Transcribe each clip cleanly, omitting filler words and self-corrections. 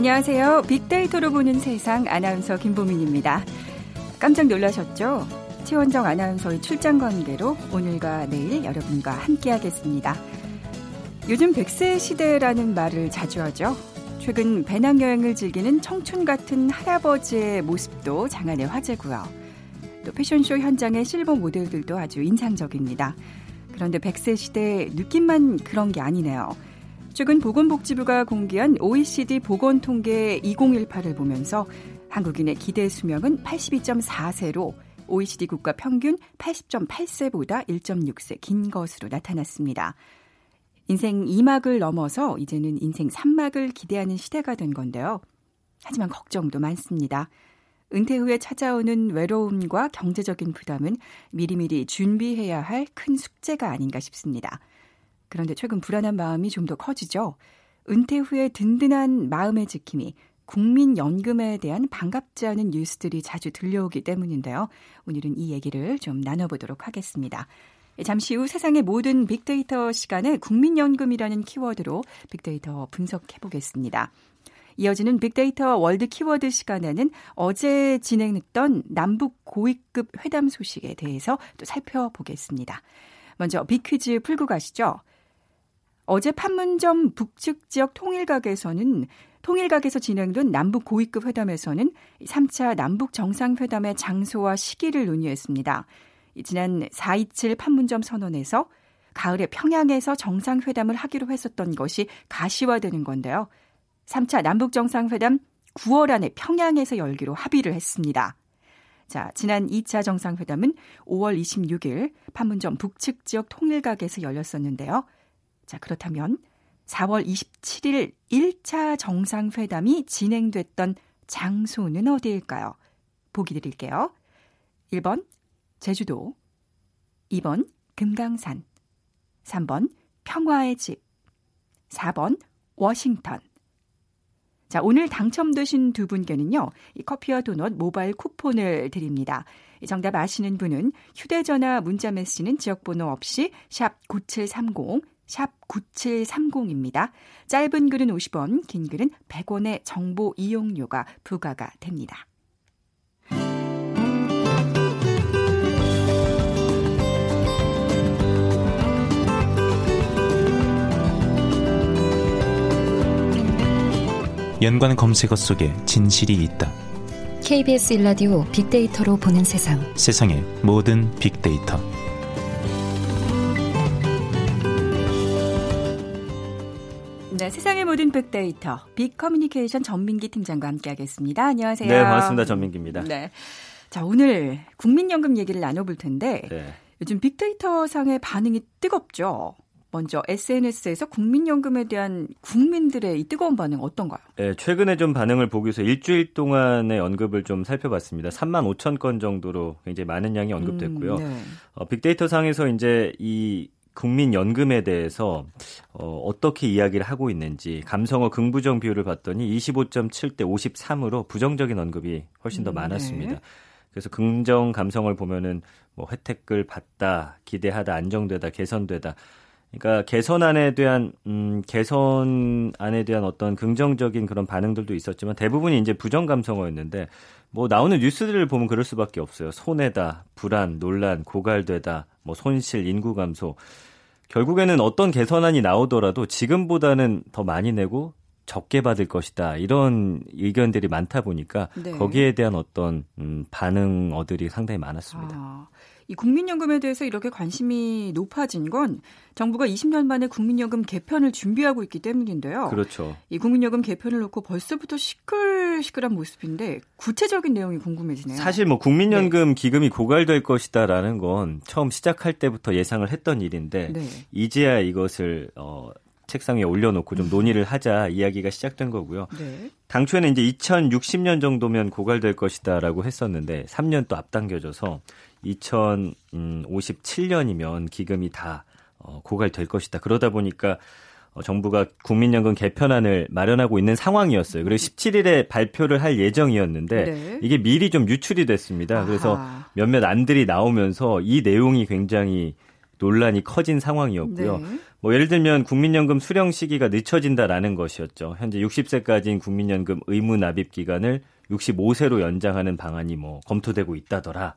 안녕하세요. 빅데이터로 보는 세상 아나운서 김보민입니다. 깜짝 놀라셨죠? 최원정 아나운서의 출장 관계로 오늘과 내일 여러분과 함께하겠습니다. 요즘 100세 시대라는 말을 자주 하죠. 최근 배낭여행을 즐기는 청춘 같은 할아버지의 모습도 장안의 화제고요. 또 패션쇼 현장의 실버 모델들도 아주 인상적입니다. 그런데 100세 시대의 느낌만 그런 게 아니네요. 최근 보건복지부가 공개한 OECD 보건통계 2018을 보면서 한국인의 기대 수명은 82.4세로 OECD 국가 평균 80.8세보다 1.6세 긴 것으로 나타났습니다. 인생 2막을 넘어서 이제는 인생 3막을 기대하는 시대가 된 건데요. 하지만 걱정도 많습니다. 은퇴 후에 찾아오는 외로움과 경제적인 부담은 미리미리 준비해야 할 큰 숙제가 아닌가 싶습니다. 그런데 최근 불안한 마음이 좀 더 커지죠. 은퇴 후에 든든한 마음의 지킴이, 국민연금에 대한 반갑지 않은 뉴스들이 자주 들려오기 때문인데요. 오늘은 이 얘기를 좀 나눠보도록 하겠습니다. 잠시 후 세상의 모든 빅데이터 시간에 국민연금이라는 키워드로 빅데이터 분석해보겠습니다. 이어지는 빅데이터 월드 키워드 시간에는 어제 진행했던 남북 고위급 회담 소식에 대해서 또 살펴보겠습니다. 먼저 빅퀴즈 풀고 가시죠. 어제 판문점 북측 지역 통일각에서 진행된 남북 고위급 회담에서는 3차 남북 정상회담의 장소와 시기를 논의했습니다. 지난 4.27 판문점 선언에서 가을에 평양에서 정상회담을 하기로 했었던 것이 가시화되는 건데요. 3차 남북 정상회담 9월 안에 평양에서 열기로 합의를 했습니다. 자, 지난 2차 정상회담은 5월 26일 판문점 북측 지역 통일각에서 열렸었는데요. 자, 그렇다면 4월 27일 1차 정상회담이 진행됐던 장소는 어디일까요? 보기 드릴게요. 1번 제주도, 2번 금강산, 3번 평화의 집, 4번 워싱턴. 자, 오늘 당첨되신 두 분께는요, 이 커피와 도넛 모바일 쿠폰을 드립니다. 이 정답 아시는 분은 휴대전화 문자 메시지는 지역번호 없이 샵 9730, 샵 9730입니다. 짧은 글은 50원, 긴 글은 100원의 정보 이용료가 부과가 됩니다. 연관 검색어 속에 진실이 있다. KBS 1라디오 빅데이터로 보는 세상. 세상의 모든 빅데이터. 네, 세상의 모든 빅데이터. 빅커뮤니케이션 전민기 팀장과 함께하겠습니다. 안녕하세요. 네, 반갑습니다. 전민기입니다. 네. 자, 오늘 국민연금 얘기를 나눠볼 텐데 네. 요즘 빅데이터 상의 반응이 뜨겁죠. 먼저 SNS에서 국민연금에 대한 국민들의 이 뜨거운 반응 어떤가요? 네, 최근에 좀 반응을 보기 위해서 일주일 동안의 언급을 좀 살펴봤습니다. 3만 5천 건 정도로 굉장히 많은 양이 언급됐고요. 네. 빅데이터 상에서 이제 이 국민연금에 대해서 어떻게 이야기를 하고 있는지 감성어 긍부정 비율을 봤더니 25.7대 53으로 부정적인 언급이 훨씬 더 많았습니다. 네. 그래서 긍정 감성을 보면은 뭐 혜택을 받다, 기대하다, 안정되다, 개선되다. 그러니까 개선안에 대한 어떤 긍정적인 그런 반응들도 있었지만 대부분이 이제 부정 감성어였는데 뭐 나오는 뉴스들을 보면 그럴 수밖에 없어요. 손해다, 불안, 논란, 고갈되다, 뭐 손실, 인구 감소. 결국에는 어떤 개선안이 나오더라도 지금보다는 더 많이 내고 적게 받을 것이다. 이런 의견들이 많다 보니까 네. 거기에 대한 어떤 반응어들이 상당히 많았습니다. 이 국민연금에 대해서 이렇게 관심이 높아진 건 정부가 20년 만에 국민연금 개편을 준비하고 있기 때문인데요. 그렇죠. 이 국민연금 개편을 놓고 벌써부터 시끌시끌한 모습인데 구체적인 내용이 궁금해지네요. 사실 뭐 국민연금 네. 기금이 고갈될 것이다라는 건 처음 시작할 때부터 예상을 했던 일인데 네. 이제야 이것을 책상 위에 올려놓고 좀 논의를 하자 이야기가 시작된 거고요. 네. 당초에는 이제 2060년 정도면 고갈될 것이다라고 했었는데 3년 또 앞당겨져서 2057년이면 기금이 다 고갈될 것이다. 그러다 보니까 정부가 국민연금 개편안을 마련하고 있는 상황이었어요. 그리고 17일에 발표를 할 예정이었는데 네. 이게 미리 좀 유출이 됐습니다. 그래서 몇몇 안들이 나오면서 이 내용이 굉장히 논란이 커진 상황이었고요. 네. 뭐 예를 들면 국민연금 수령 시기가 늦춰진다라는 것이었죠. 현재 60세까지인 국민연금 의무 납입 기간을 65세로 연장하는 방안이 뭐 검토되고 있다더라.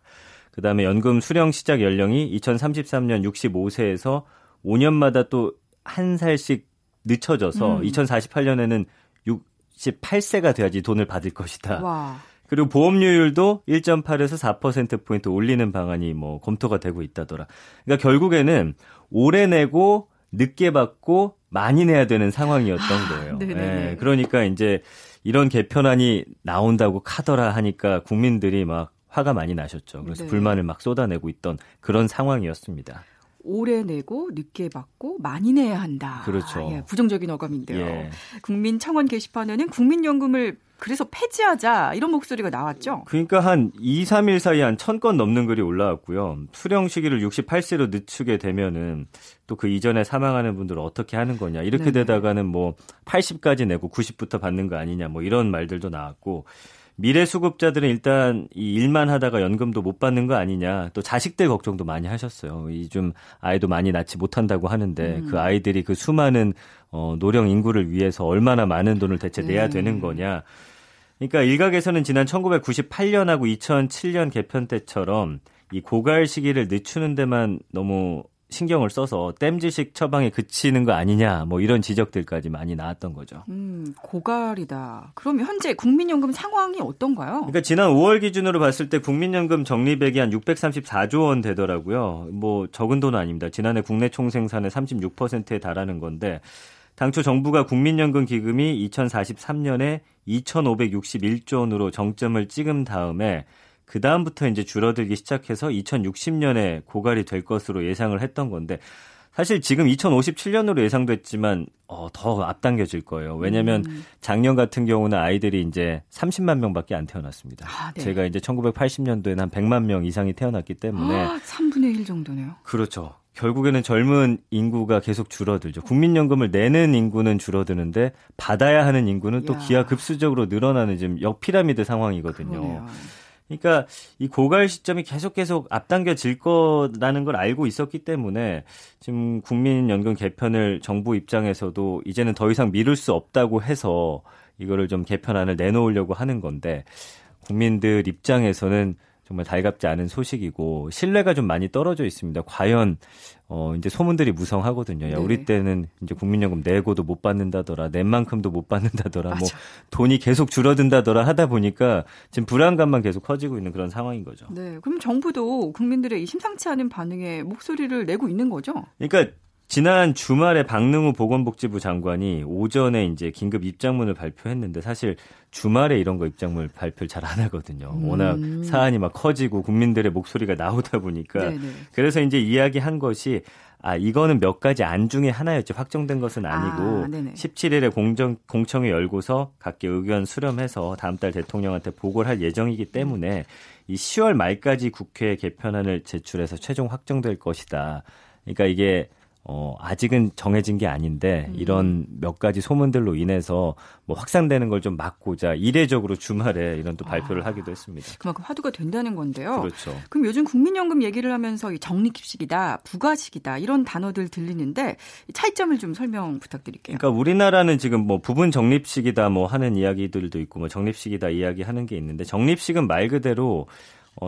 그다음에 연금 수령 시작 연령이 2033년 65세에서 5년마다 또 한 살씩 늦춰져서 2048년에는 68세가 돼야지 돈을 받을 것이다. 와. 그리고 보험료율도 1.8에서 4%포인트 올리는 방안이 뭐 검토가 되고 있다더라. 그러니까 결국에는 오래 내고 늦게 받고 많이 내야 되는 상황이었던 거예요. 네, 그러니까 이제 이런 개편안이 나온다고 카더라 하니까 국민들이 막 화가 많이 나셨죠. 그래서 네. 불만을 막 쏟아내고 있던 그런 상황이었습니다. 오래 내고 늦게 받고 많이 내야 한다. 그렇죠. 예, 부정적인 어감인데요. 예. 국민 청원 게시판에는 국민연금을 그래서 폐지하자 이런 목소리가 나왔죠. 그러니까 한 2, 3일 사이에 한 1000건 넘는 글이 올라왔고요. 수령 시기를 68세로 늦추게 되면은 또 그 이전에 사망하는 분들을 어떻게 하는 거냐. 이렇게 네네. 되다가는 뭐 80까지 내고 90부터 받는 거 아니냐 뭐 이런 말들도 나왔고. 미래 수급자들은 일단 이 일만 하다가 연금도 못 받는 거 아니냐. 또 자식들 걱정도 많이 하셨어요. 이 좀 아이도 많이 낳지 못한다고 하는데 그 아이들이 그 수많은 노령 인구를 위해서 얼마나 많은 돈을 대체 내야 되는 거냐. 그러니까 일각에서는 지난 1998년하고 2007년 개편 때처럼 이 고갈 시기를 늦추는 데만 너무 신경을 써서 땜질식 처방에 그치는 거 아니냐 뭐 이런 지적들까지 많이 나왔던 거죠. 고갈이다. 그럼 현재 국민연금 상황이 어떤가요? 그러니까 지난 5월 기준으로 봤을 때 국민연금 적립액이 한 634조 원 되더라고요. 뭐 적은 돈은 아닙니다. 지난해 국내 총생산의 36%에 달하는 건데 당초 정부가 국민연금 기금이 2043년에 2561조 원으로 정점을 찍은 다음에 그 다음부터 이제 줄어들기 시작해서 2060년에 고갈이 될 것으로 예상을 했던 건데 사실 지금 2057년으로 예상됐지만 더 앞당겨질 거예요. 왜냐하면 작년 같은 경우는 아이들이 이제 30만 명밖에 안 태어났습니다. 아, 네. 제가 이제 1980년도에는 한 100만 명 이상이 태어났기 때문에 3분의 1 정도네요. 그렇죠. 결국에는 젊은 인구가 계속 줄어들죠. 국민연금을 내는 인구는 줄어드는데 받아야 하는 인구는 또 기하급수적으로 늘어나는 지금 역피라미드 상황이거든요. 그러네요. 그러니까 이 고갈 시점이 계속 앞당겨질 거라는 걸 알고 있었기 때문에 지금 국민연금 개편을 정부 입장에서도 이제는 더 이상 미룰 수 없다고 해서 이거를 좀 개편안을 내놓으려고 하는 건데 국민들 입장에서는 정말 달갑지 않은 소식이고 신뢰가 좀 많이 떨어져 있습니다. 과연 이제 소문들이 무성하거든요. 야, 우리 때는 이제 국민연금 내고도 못 받는다더라, 낸 만큼도 못 받는다더라, 맞아. 뭐 돈이 계속 줄어든다더라 하다 보니까 지금 불안감만 계속 커지고 있는 그런 상황인 거죠. 네, 그럼 정부도 국민들의 이 심상치 않은 반응에 목소리를 내고 있는 거죠. 그러니까 지난 주말에 박능우 보건복지부 장관이 오전에 이제 긴급 입장문을 발표했는데 사실 주말에 이런 거 입장문 발표를 잘 안 하거든요. 워낙 사안이 막 커지고 국민들의 목소리가 나오다 보니까 네네. 그래서 이제 이야기한 것이 이거는 몇 가지 안 중에 하나였지 확정된 것은 아니고 17일에 공청회 열고서 각기 의견 수렴해서 다음 달 대통령한테 보고를 할 예정이기 때문에 이 10월 말까지 국회에 개편안을 제출해서 최종 확정될 것이다. 그러니까 이게 아직은 정해진 게 아닌데 이런 몇 가지 소문들로 인해서 뭐 확산되는 걸 좀 막고자 이례적으로 주말에 이런 또 발표를 하기도 했습니다. 그만큼 화두가 된다는 건데요. 그렇죠. 그럼 요즘 국민연금 얘기를 하면서 이 적립식이다, 부가식이다 이런 단어들 들리는데 차이점을 좀 설명 부탁드릴게요. 그러니까 우리나라는 지금 뭐 부분 적립식이다 뭐 하는 이야기들도 있고 뭐 적립식이다 이야기하는 게 있는데 적립식은 말 그대로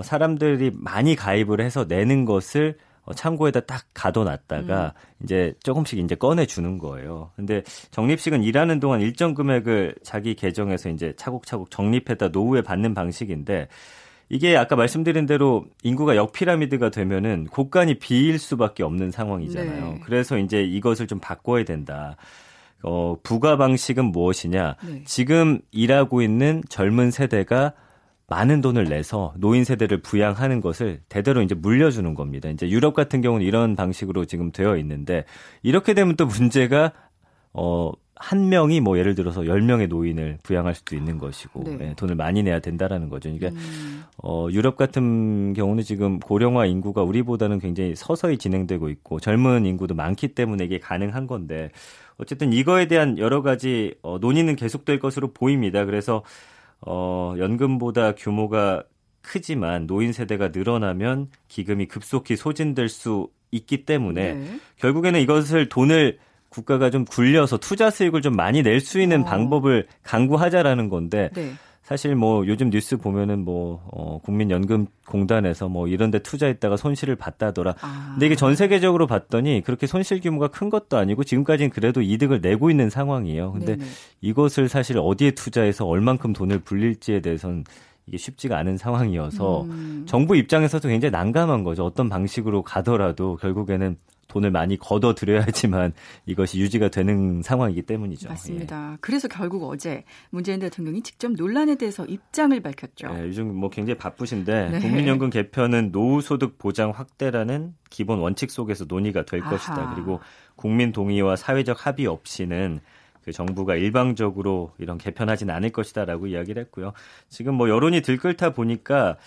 사람들이 많이 가입을 해서 내는 것을 창고에다 딱 가둬놨다가 이제 조금씩 이제 꺼내주는 거예요. 근데 적립식은 일하는 동안 일정 금액을 자기 계정에서 이제 차곡차곡 적립했다 노후에 받는 방식인데 이게 아까 말씀드린 대로 인구가 역피라미드가 되면은 곳간이 비일 수밖에 없는 상황이잖아요. 네. 그래서 이제 이것을 좀 바꿔야 된다. 부가 방식은 무엇이냐? 네. 지금 일하고 있는 젊은 세대가 많은 돈을 내서 노인 세대를 부양하는 것을 대대로 이제 물려주는 겁니다. 이제 유럽 같은 경우는 이런 방식으로 지금 되어 있는데 이렇게 되면 또 문제가 한 명이 뭐 예를 들어서 10명의 노인을 부양할 수도 있는 것이고 네. 예, 돈을 많이 내야 된다라는 거죠. 그러니까 유럽 같은 경우는 지금 고령화 인구가 우리보다는 굉장히 서서히 진행되고 있고 젊은 인구도 많기 때문에 이게 가능한 건데 어쨌든 이거에 대한 여러 가지 논의는 계속될 것으로 보입니다. 그래서 연금보다 규모가 크지만 노인 세대가 늘어나면 기금이 급속히 소진될 수 있기 때문에 네. 결국에는 이것을 돈을 국가가 좀 굴려서 투자 수익을 좀 많이 낼 수 있는 방법을 강구하자라는 건데 네. 사실 뭐 요즘 뉴스 보면은 뭐 국민연금공단에서 뭐 이런데 투자했다가 손실을 봤다더라. 근데 이게 전 세계적으로 봤더니 그렇게 손실 규모가 큰 것도 아니고 지금까지는 그래도 이득을 내고 있는 상황이에요. 근데 네네. 이것을 사실 어디에 투자해서 얼만큼 돈을 불릴지에 대해서는 이게 쉽지가 않은 상황이어서 정부 입장에서도 굉장히 난감한 거죠. 어떤 방식으로 가더라도 결국에는 돈을 많이 걷어들여야지만 이것이 유지가 되는 상황이기 때문이죠. 맞습니다. 예. 그래서 결국 어제 문재인 대통령이 직접 논란에 대해서 입장을 밝혔죠. 네, 요즘 뭐 굉장히 바쁘신데 네. 국민연금 개편은 노후소득 보장 확대라는 기본 원칙 속에서 논의가 될 것이다. 그리고 국민 동의와 사회적 합의 없이는 그 정부가 일방적으로 이런 개편하진 않을 것이다라고 이야기를 했고요. 지금 뭐 여론이 들끓다 보니까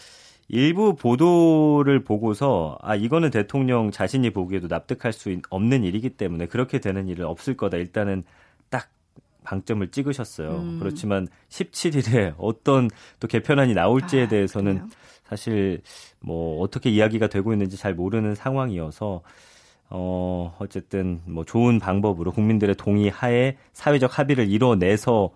일부 보도를 보고서 이거는 대통령 자신이 보기에도 납득할 수 없는 일이기 때문에 그렇게 되는 일은 없을 거다. 일단은 딱 방점을 찍으셨어요. 그렇지만 17일에 어떤 또 개편안이 나올지에 대해서는 그래요? 사실 뭐 어떻게 이야기가 되고 있는지 잘 모르는 상황이어서 어쨌든 뭐 좋은 방법으로 국민들의 동의 하에 사회적 합의를 이뤄내서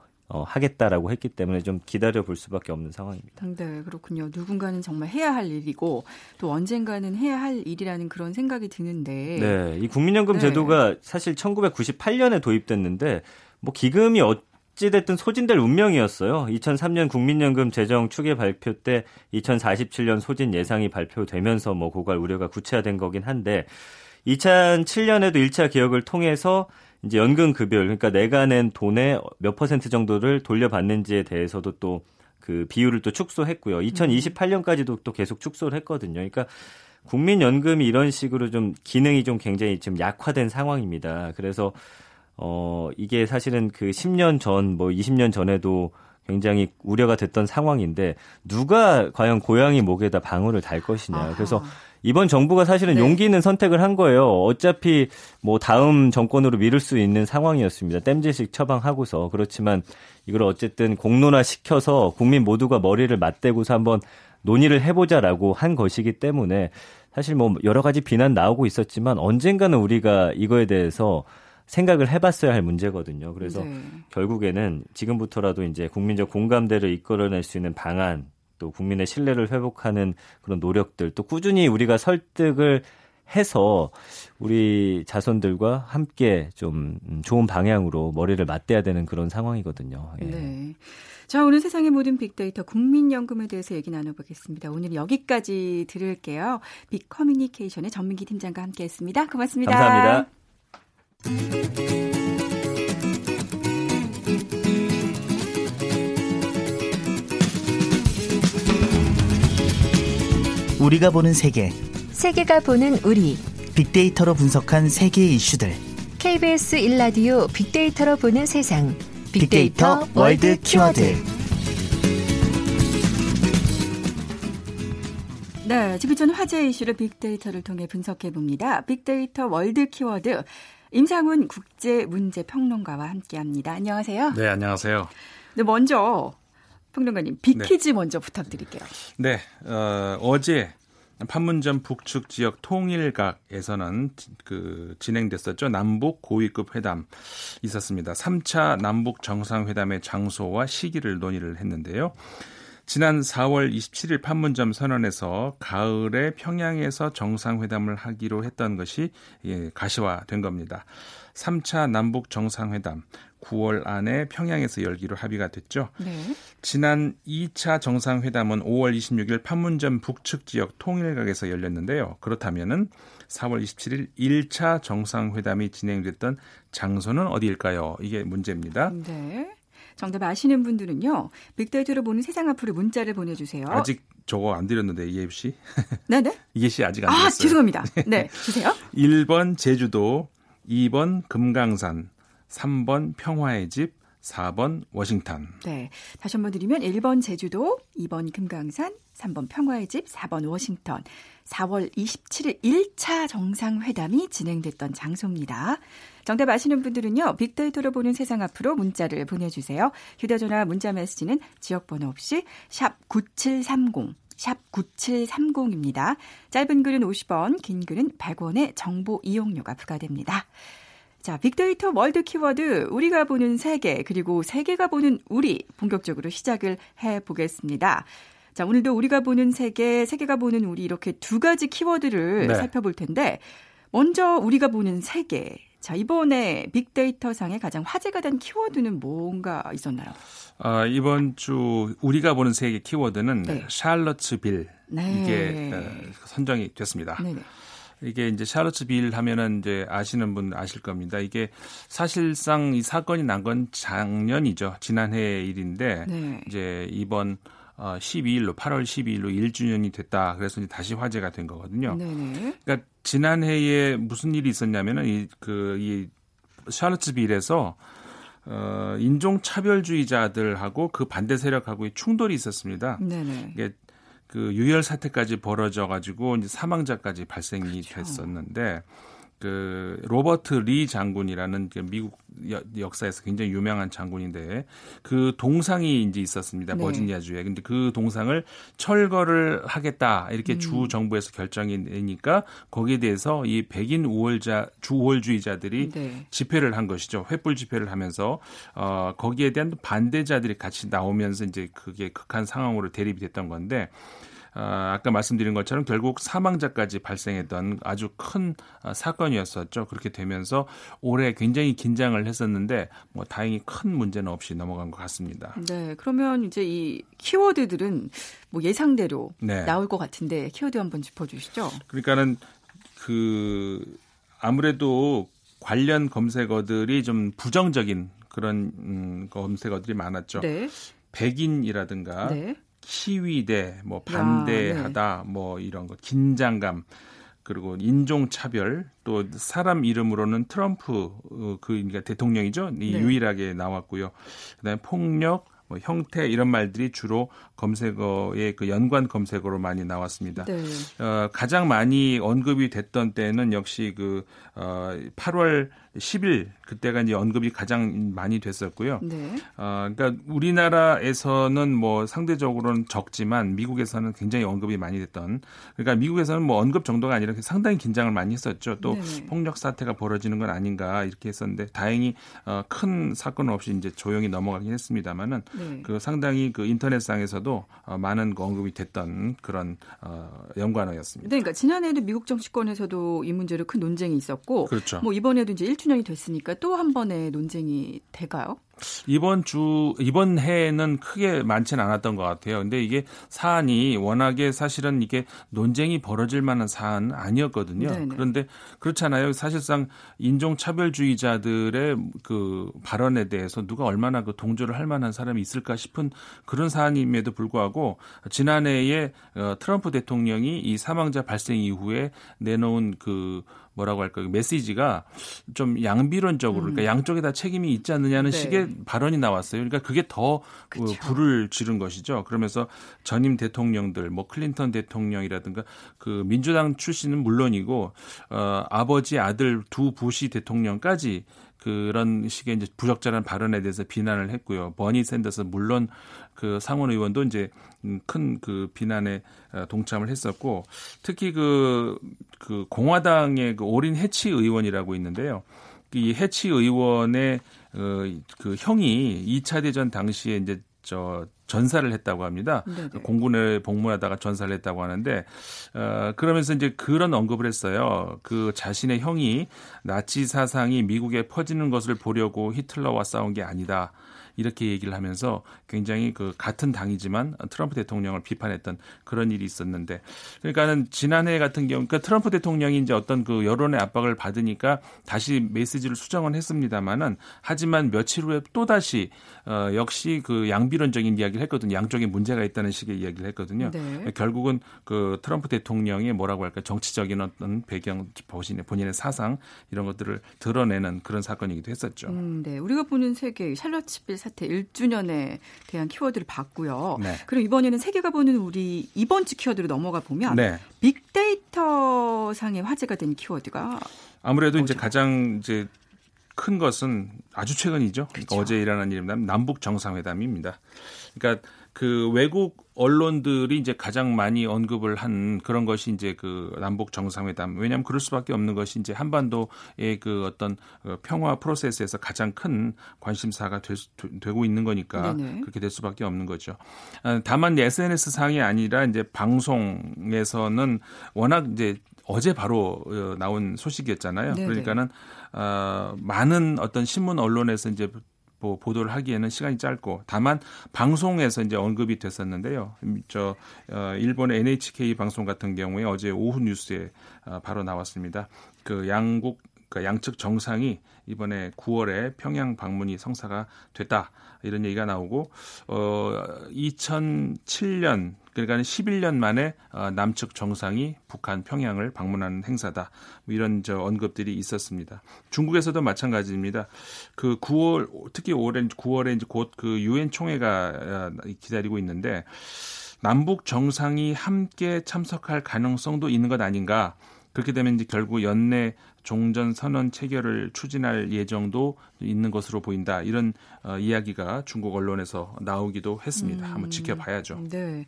하겠다라고 했기 때문에 좀 기다려볼 수밖에 없는 상황입니다. 네, 그렇군요. 누군가는 정말 해야 할 일이고 또 언젠가는 해야 할 일이라는 그런 생각이 드는데 네, 이 국민연금 제도가 사실 1998년에 도입됐는데 뭐 기금이 어찌됐든 소진될 운명이었어요. 2003년 국민연금 재정 추계 발표 때 2047년 소진 예상이 발표되면서 뭐 고갈 우려가 구체화된 거긴 한데 2007년에도 1차 개혁을 통해서 이제 연금 급여율, 그러니까 내가 낸 돈의 몇 퍼센트 정도를 돌려받는지에 대해서도 또 그 비율을 또 축소했고요. 2028년까지도 또 계속 축소를 했거든요. 그러니까 국민연금이 이런 식으로 좀 기능이 좀 굉장히 지금 약화된 상황입니다. 그래서 이게 사실은 그 10년 전, 뭐 20년 전에도 굉장히 우려가 됐던 상황인데 누가 과연 고양이 목에다 방울을 달 것이냐. 그래서 이번 정부가 사실은 용기 있는 선택을 한 거예요. 어차피 뭐 다음 정권으로 미룰 수 있는 상황이었습니다. 땜질식 처방하고서. 그렇지만 이걸 어쨌든 공론화시켜서 국민 모두가 머리를 맞대고서 한번 논의를 해보자라고 한 것이기 때문에 사실 뭐 여러 가지 비난 나오고 있었지만 언젠가는 우리가 이거에 대해서 생각을 해봤어야 할 문제거든요. 그래서 결국에는 지금부터라도 이제 국민적 공감대를 이끌어낼 수 있는 방안, 또 국민의 신뢰를 회복하는 그런 노력들, 또 꾸준히 우리가 설득을 해서 우리 자손들과 함께 좀 좋은 방향으로 머리를 맞대야 되는 그런 상황이거든요. 예. 네. 자, 오늘 세상의 모든 빅데이터 국민연금에 대해서 얘기 나눠보겠습니다. 오늘 여기까지 들을게요. 빅커뮤니케이션의 전민기 팀장과 함께했습니다. 고맙습니다. 감사합니다. 우리가 보는 세계, 세계가 보는 우리. 빅데이터로 분석한 세계 이슈들. KBS 1라디오 빅데이터로 보는 세상. 빅데이터 월드 키워드. 네, 집중 화제 이슈를 빅데이터를 통해 분석해봅니다. 빅데이터 월드 키워드, 임상훈 국제문제평론가와 함께합니다. 안녕하세요. 네, 안녕하세요. 네, 먼저 평론가님, 빅퀴즈 먼저 부탁드릴게요. 네, 어제 판문점 북측 지역 통일각에서는 진행됐었죠. 남북 고위급 회담 있었습니다. 3차 남북 정상회담의 장소와 시기를 논의를 했는데요. 지난 4월 27일 판문점 선언에서 가을에 평양에서 정상회담을 하기로 했던 것이 가시화된 겁니다. 3차 남북정상회담 9월 안에 평양에서 열기로 합의가 됐죠. 네. 지난 2차 정상회담은 5월 26일 판문점 북측 지역 통일각에서 열렸는데요. 그렇다면은 4월 27일 1차 정상회담이 진행됐던 장소는 어디일까요? 이게 문제입니다. 네. 정답 아시는 분들은요. 빅데이터로 보는 세상 앞으로 문자를 보내주세요. 아직 저거 안 드렸는데 이해 씨. 네네. 이해 씨 아직 안 드렸어요. 죄송합니다. 네, 주세요. 1번 제주도, 2번 금강산, 3번 평화의 집, 4번 워싱턴. 네, 다시 한번 드리면 1번 제주도, 2번 금강산, 3번 평화의 집, 4번 워싱턴. 4월 27일 1차 정상회담이 진행됐던 장소입니다. 정답 아시는 분들은요. 빅데이터로 보는 세상 앞으로 문자를 보내주세요. 휴대전화 문자 메시지는 지역번호 없이 샵 9730, 샵 9730입니다. 짧은 글은 50원, 긴 글은 100원의 정보 이용료가 부과됩니다. 자, 빅데이터 월드 키워드, 우리가 보는 세계, 그리고 세계가 보는 우리, 본격적으로 시작을 해보겠습니다. 자, 오늘도 우리가 보는 세계, 세계가 보는 우리 이렇게 두 가지 키워드를 살펴볼 텐데, 먼저 우리가 보는 세계. 자, 이번에 빅데이터상에 가장 화제가 된 키워드는 뭔가 있었나요? 이번 주 우리가 보는 세계 키워드는 샬럿츠빌, 이게 선정이 됐습니다. 네네. 이게 이제 샬럿츠빌 하면은 이제 아시는 분 아실 겁니다. 이게 사실상 이 사건이 난 건 작년이죠. 지난해 일인데 이제 이번 8월 12일로 1주년이 됐다. 그래서 이제 다시 화제가 된 거거든요. 네네. 그러니까 지난해에 무슨 일이 있었냐면은 이 샬럿츠빌에서 인종차별주의자들하고 그 반대 세력하고의 충돌이 있었습니다. 네네. 이게 그 유혈 사태까지 벌어져 가지고 이제 사망자까지 발생이 됐었는데 그 로버트 리 장군이라는 미국 역사에서 굉장히 유명한 장군인데 그 동상이 이제 있었습니다. 버지니아주에. 근데 그 동상을 철거를 하겠다. 이렇게 주 정부에서 결정이 내니까 거기에 대해서 이 백인 우월주의자들이 집회를 한 것이죠. 횃불 집회를 하면서 거기에 대한 반대자들이 같이 나오면서 이제 그게 극한 상황으로 대립이 됐던 건데 아까 말씀드린 것처럼 결국 사망자까지 발생했던 아주 큰 사건이었었죠. 그렇게 되면서 올해 굉장히 긴장을 했었는데 뭐 다행히 큰 문제는 없이 넘어간 것 같습니다. 네, 그러면 이제 이 키워드들은 뭐 예상대로 나올 것 같은데 키워드 한번 짚어주시죠. 그러니까는 그 아무래도 관련 검색어들이 좀 부정적인 그런 검색어들이 많았죠. 네. 백인이라든가. 네. 키위대, 뭐 반대하다, 뭐 이런 거, 긴장감, 그리고 인종차별, 또 사람 이름으로는 트럼프 그러니까 대통령이죠. 이 유일하게 나왔고요. 그다음에 폭력, 뭐 형태 이런 말들이 주로 검색어의 그 연관 검색어로 많이 나왔습니다. 네. 가장 많이 언급이 됐던 때는 역시 그 8월 10일 그때가 이제 언급이 가장 많이 됐었고요. 네. 그러니까 우리나라에서는 뭐 상대적으로는 적지만 미국에서는 굉장히 언급이 많이 됐던. 그러니까 미국에서는 뭐 언급 정도가 아니라 상당히 긴장을 많이 했었죠. 또 폭력 사태가 벌어지는 건 아닌가 이렇게 했었는데 다행히 큰 사건 없이 이제 조용히 넘어가긴 했습니다만은 그 상당히 그 인터넷상에서도 많은 언급이 됐던 그런 연관어였습니다. 네, 그러니까 지난해에도 미국 정치권에서도 이 문제로 큰 논쟁이 있었고, 그렇죠. 뭐 이번에도 이제 1주년이 됐으니까 또 한 번의 논쟁이 될까요? 이번 해에는 크게 많지는 않았던 것 같아요. 근데 이게 사안이 워낙에 사실은 이게 논쟁이 벌어질 만한 사안은 아니었거든요. 네네. 그런데 그렇잖아요. 사실상 인종차별주의자들의 그 발언에 대해서 누가 얼마나 그 동조를 할 만한 사람이 있을까 싶은 그런 사안임에도 불구하고 지난해에 트럼프 대통령이 이 사망자 발생 이후에 내놓은 그 뭐라고 할까요? 메시지가 좀 양비론적으로 그러니까 양쪽에 다 책임이 있지 않느냐는 식의 발언이 나왔어요. 그러니까 그게 더 불을 지른 것이죠. 그러면서 전임 대통령들, 뭐 클린턴 대통령이라든가 그 민주당 출신은 물론이고 아버지, 아들 두 부시 대통령까지 그런 식의 이제 부적절한 발언에 대해서 비난을 했고요. 버니 샌더스 물론 그 상원 의원도 이제 큰 그 비난에 동참을 했었고 특히 그 공화당의 그 오린 해치 의원이라고 있는데요. 이 해치 의원의 그 형이 2차 대전 당시에 이제 전사를 했다고 합니다. 네네. 공군에 복무하다가 전사를 했다고 하는데 그러면서 이제 그런 언급을 했어요. 그 자신의 형이 나치 사상이 미국에 퍼지는 것을 보려고 히틀러와 싸운 게 아니다. 이렇게 얘기를 하면서 굉장히 그 같은 당이지만 트럼프 대통령을 비판했던 그런 일이 있었는데 그러니까는 지난해 같은 경우 그러니까 트럼프 대통령이 이제 어떤 그 여론의 압박을 받으니까 다시 메시지를 수정은 했습니다만은 하지만 며칠 후에 또 다시 역시 그 양비론적인 이야기를 했거든요. 양쪽에 문제가 있다는 식의 이야기를 했거든요. 네. 결국은 그 트럼프 대통령의 뭐라고 할까 정치적인 어떤 배경, 본인의 사상 이런 것들을 드러내는 그런 사건이기도 했었죠. 네, 우리가 보는 세계 샬럿츠빌 사태 1주년에 대한 키워드를 봤고요. 네. 그럼 이번에는 세계가 보는 우리 이번 주 키워드로 넘어가 보면 빅데이터 상의 화제가 된 키워드가 아무래도 이제 가장 이제 큰 것은 아주 최근이죠. 그러니까 어제 일어난 일입니다. 남북 정상회담입니다. 그러니까 그 외국 언론들이 이제 가장 많이 언급을 한 그런 것이 이제 그 남북 정상회담. 왜냐하면 그럴 수밖에 없는 것이 이제 한반도의 그 어떤 평화 프로세스에서 가장 큰 관심사가 되고 있는 거니까 네네. 그렇게 될 수밖에 없는 거죠. 다만 SNS 상이 아니라 이제 방송에서는 워낙 이제 어제 바로 나온 소식이었잖아요. 네네. 그러니까는 많은 어떤 신문 언론에서 이제 보도를 하기에는 시간이 짧고 다만 방송에서 이제 언급이 됐었는데요. 일본의 NHK 방송 같은 경우에 어제 오후 뉴스에 바로 나왔습니다. 그 양측 정상이 이번에 9월에 평양 방문이 성사가 됐다 이런 얘기가 나오고 2007년 그러니까 11년 만에 남측 정상이 북한 평양을 방문하는 행사다 이런 언급들이 있었습니다. 중국에서도 마찬가지입니다. 그 9월 특히 올해 9월에 이제 곧 그 유엔 총회가 기다리고 있는데 남북 정상이 함께 참석할 가능성도 있는 것 아닌가? 그렇게 되면 이제 결국 연내 종전 선언 체결을 추진할 예정도 있는 것으로 보인다. 이런 이야기가 중국 언론에서 나오기도 했습니다. 한번 지켜봐야죠. 네.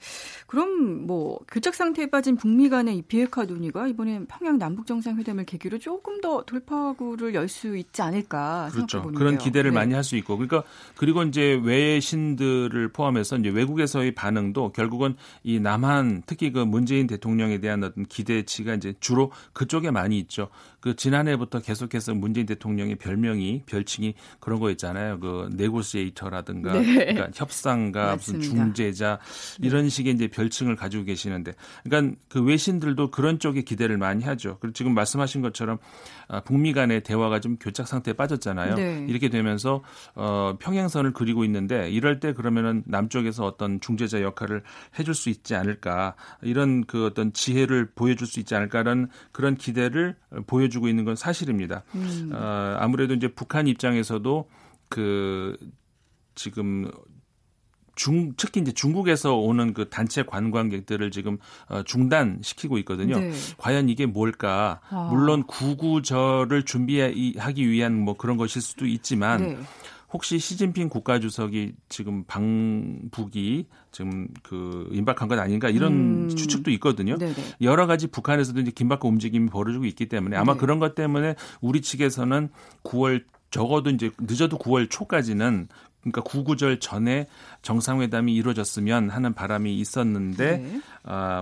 그럼 뭐 교착 상태에 빠진 북미 간의 이 비핵화 논의가 이번엔 평양 남북 정상회담을 계기로 조금 더 돌파구를 열 수 있지 않을까 그렇죠. 생각해 보는데요. 그런 기대를 네. 많이 할 수 있고, 그러니까 그리고 이제 외신들을 포함해서 이제 외국에서의 반응도 결국은 이 남한 특히 그 문재인 대통령에 대한 어떤 기대치가 이제 주로 그쪽에 많이 있죠. 그 지난해부터 계속해서 문재인 대통령의 별칭이 그런 거 있잖아요. 그 네고시에이터라든가 네. 그러니까 협상가, 무슨 중재자 이런 식의 이제 별칭을 가지고 계시는데, 그러니까 그 외신들도 그런 쪽에 기대를 많이 하죠. 그리고 지금 말씀하신 것처럼 북미 간의 대화가 좀 교착 상태에 빠졌잖아요. 네. 이렇게 되면서 평행선을 그리고 있는데 이럴 때 그러면은 남쪽에서 어떤 중재자 역할을 해줄 수 있지 않을까 이런 그 어떤 지혜를 보여줄 수 있지 않을까라는 그런 기대를 보여주고 있는 건 사실입니다. 아무래도 이제 북한 입장에서도 그 지금 특히 이제 중국에서 오는 그 단체 관광객들을 지금 중단시키고 있거든요. 네. 과연 이게 뭘까? 아. 물론 구구절을 준비하기 위한 뭐 그런 것일 수도 있지만 네. 혹시 시진핑 국가주석이 지금 방북이 지금 그 임박한 건 아닌가 이런 추측도 있거든요. 네네. 여러 가지 북한에서도 이제 긴박한 움직임이 벌어지고 있기 때문에 아마 네. 그런 것 때문에 우리 측에서는 9월 적어도 이제 늦어도 구월 초까지는 그러니까 구구절 전에 정상회담이 이루어졌으면 하는 바람이 있었는데 네.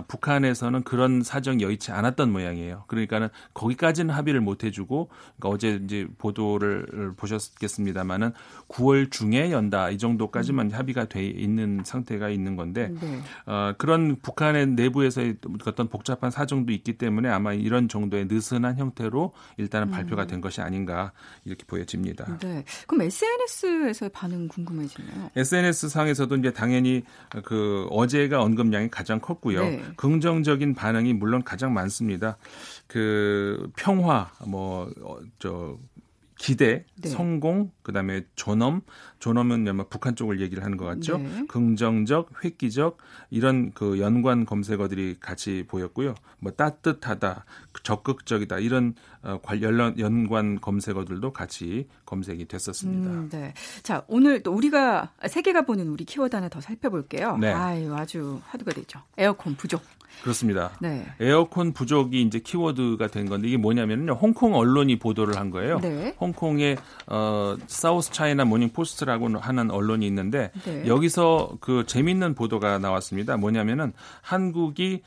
북한에서는 그런 사정 여의치 않았던 모양이에요. 그러니까는 거기까지는 합의를 못 해주고 그러니까 어제 이제 보도를 보셨겠습니다만은 9월 중에 연다 이 정도까지만 합의가 돼 있는 상태가 있는 건데 네. 그런 북한의 내부에서의 어떤 복잡한 사정도 있기 때문에 아마 이런 정도의 느슨한 형태로 일단은 발표가 된 것이 아닌가 이렇게 보여집니다. 네. 그럼 SNS에서의 반응 궁금해지네요. SNS 상에서도 이제 당연히 그 어제가 언급량이 가장 컸고요. 네. 긍정적인 반응이 물론 가장 많습니다. 그 평화, 기대, 네. 성공, 그다음에 존엄은 북한 쪽을 얘기를 하는 것 같죠. 네. 긍정적, 획기적 이런 그 연관 검색어들이 같이 보였고요. 따뜻하다, 적극적이다 이런 연관 검색어들도 같이 검색이 됐었습니다. 네. 자, 오늘 또 우리가 세계가 보는 우리 키워드 하나 더 살펴볼게요. 네. 아주 화두가 되죠. 에어컨 부족. 그렇습니다. 네. 에어컨 부족이 이제 키워드가 된 건데 이게 뭐냐면요. 홍콩 언론이 보도를 한 거예요. 네. 홍콩의 사우스 차이나 모닝 포스트라고 하는 언론이 있는데 네. 여기서 그 재미있는 보도가 나왔습니다. 뭐냐면은 한국이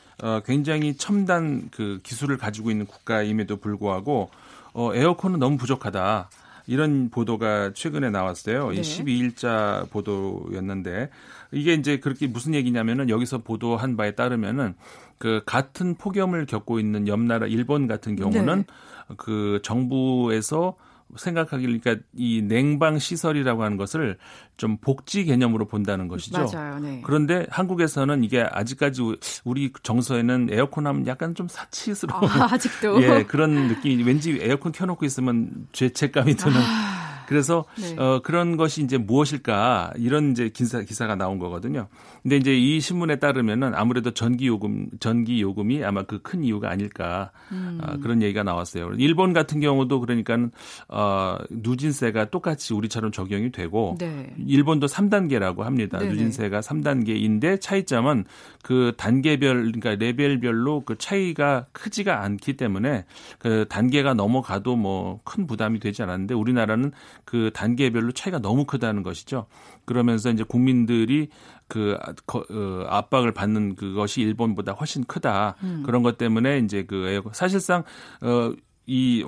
굉장히 첨단 그 기술을 가지고 있는 국가임에도 불구하고 에어컨은 너무 부족하다. 이런 보도가 최근에 나왔어요. 네. 12일자 보도였는데 이게 이제 그렇게 무슨 얘기냐면은 여기서 보도한 바에 따르면은 그 같은 폭염을 겪고 있는 옆 나라 일본 같은 경우는 네. 그 정부에서 생각하기를 그러니까 이 냉방 시설이라고 하는 것을 좀 복지 개념으로 본다는 것이죠. 맞아요. 네. 그런데 한국에서는 이게 아직까지 우리 정서에는 에어컨 하면 약간 좀 사치스러운 아직도 예, 그런 느낌이 왠지 에어컨 켜놓고 있으면 죄책감이 드는 그래서 네. 그런 것이 이제 무엇일까 이런 이제 기사가 나온 거거든요. 근데 이제 이 신문에 따르면은 아무래도 전기 요금이 아마 그 큰 이유가 아닐까 그런 얘기가 나왔어요. 일본 같은 경우도 그러니까는 누진세가 똑같이 우리처럼 적용이 되고 네. 일본도 3단계라고 합니다. 네네. 누진세가 3단계인데 차이점은 그 단계별 그러니까 레벨별로 그 차이가 크지가 않기 때문에 그 단계가 넘어가도 뭐 큰 부담이 되지 않았는데 우리나라는 그 단계별로 차이가 너무 크다는 것이죠. 그러면서 이제 국민들이 그 압박을 받는 그것이 일본보다 훨씬 크다. 그런 것 때문에 이제 그 사실상 이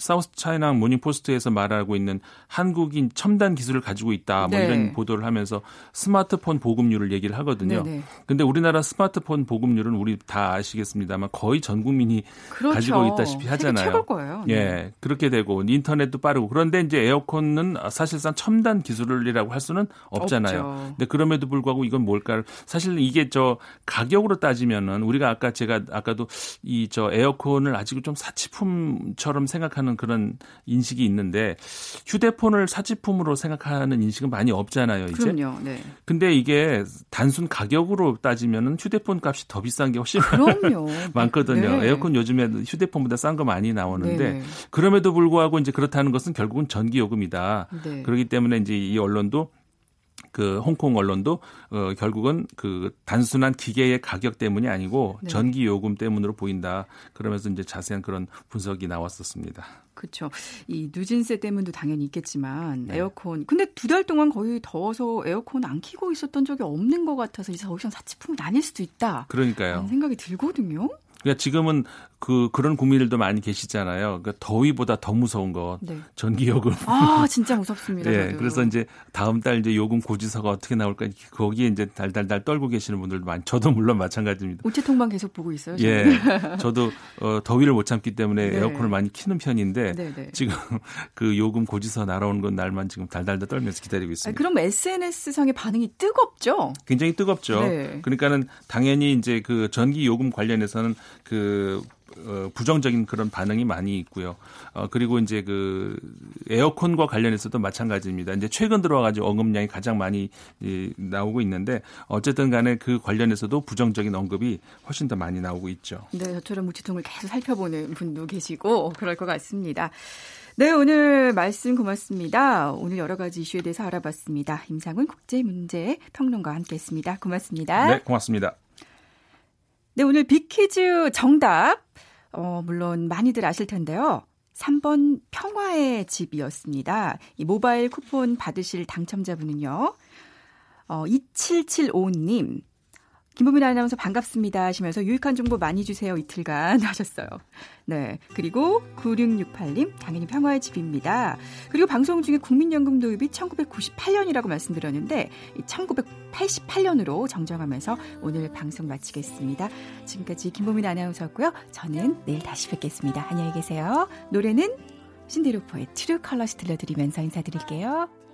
사우스 차이나 모닝포스트에서 말하고 있는 한국인 첨단 기술을 가지고 있다. 뭐 네. 이런 보도를 하면서 스마트폰 보급률을 얘기를 하거든요. 그런데 우리나라 스마트폰 보급률은 우리 다 아시겠습니다만 거의 전 국민이 그렇죠. 가지고 있다시피 하잖아요. 최고일 거예요. 네. 예, 그렇게 되고 인터넷도 빠르고 그런데 이제 에어컨은 사실상 첨단 기술이라고 할 수는 없잖아요. 없죠. 근데 그럼에도 불구하고 이건 뭘까? 사실 이게 저 가격으로 따지면은 우리가 아까 제가 아까도 이 저 에어컨을 아직 좀 사치품처럼 생각하는 그런 인식이 있는데 휴대폰을 사치품으로 생각하는 인식은 많이 없잖아요. 이제. 그럼요. 네. 근데 이게 단순 가격으로 따지면은 휴대폰 값이 더 비싼 게 훨씬 그럼요. 많거든요. 네. 에어컨 요즘에 휴대폰보다 싼 거 많이 나오는데 네. 그럼에도 불구하고 이제 그렇다는 것은 결국은 전기 요금이다. 네. 그렇기 때문에 이제 이 언론도 그 홍콩 언론도 결국은 그 단순한 기계의 가격 때문이 아니고 네. 전기 요금 때문으로 보인다. 그러면서 이제 자세한 그런 분석이 나왔었습니다. 그렇죠. 이 누진세 때문도 당연히 있겠지만 네. 에어컨. 근데 두 달 동안 거의 더워서 에어컨 안 켜고 있었던 적이 없는 것 같아서 이제 더 이상 사치품이 아닐 수도 있다. 그러니까요. 생각이 들거든요. 그러니까 지금은 그런 국민들도 많이 계시잖아요. 그러니까 더위보다 더 무서운 것 네. 전기 요금. 아 진짜 무섭습니다. 네, 그래서 이제 다음 달 이제 요금 고지서가 어떻게 나올까 거기에 이제 달달달 떨고 계시는 분들도 많. 저도 물론 마찬가지입니다. 우체통만 계속 보고 있어요. 예, 네, 저도 더위를 못 참기 때문에 네. 에어컨을 많이 키는 편인데 네, 네. 지금 그 요금 고지서 날아오는 건 날만 지금 달달달 떨면서 기다리고 있습니다. 그럼 SNS 상의 반응이 뜨겁죠? 굉장히 뜨겁죠. 네. 그러니까는 당연히 이제 그 전기 요금 관련해서는 그 부정적인 그런 반응이 많이 있고요. 그리고 이제 그 에어컨과 관련해서도 마찬가지입니다. 이제 최근 들어와가지고 언급량이 가장 많이 나오고 있는데 어쨌든 간에 그 관련해서도 부정적인 언급이 훨씬 더 많이 나오고 있죠. 네, 저처럼 우체통을 계속 살펴보는 분도 계시고 그럴 것 같습니다. 네, 오늘 말씀 고맙습니다. 오늘 여러 가지 이슈에 대해서 알아봤습니다. 임상훈 국제문제평론가와 함께했습니다. 고맙습니다. 네, 고맙습니다. 네, 오늘 빅퀴즈 정답, 물론 많이들 아실 텐데요. 3번 평화의 집이었습니다. 이 모바일 쿠폰 받으실 당첨자분은요. 2775님, 김보민 아나운서 반갑습니다 하시면서 유익한 정보 많이 주세요 이틀간 하셨어요. 네, 그리고 9668님, 당연히 평화의 집입니다. 그리고 방송 중에 국민연금 도입이 1998년이라고 말씀드렸는데 1988년으로 정정하면서 오늘 방송 마치겠습니다. 지금까지 김보민 아나운서였고요. 저는 내일 다시 뵙겠습니다. 안녕히 계세요. 노래는 신디로포의 트루 컬러스 들려드리면서 인사드릴게요.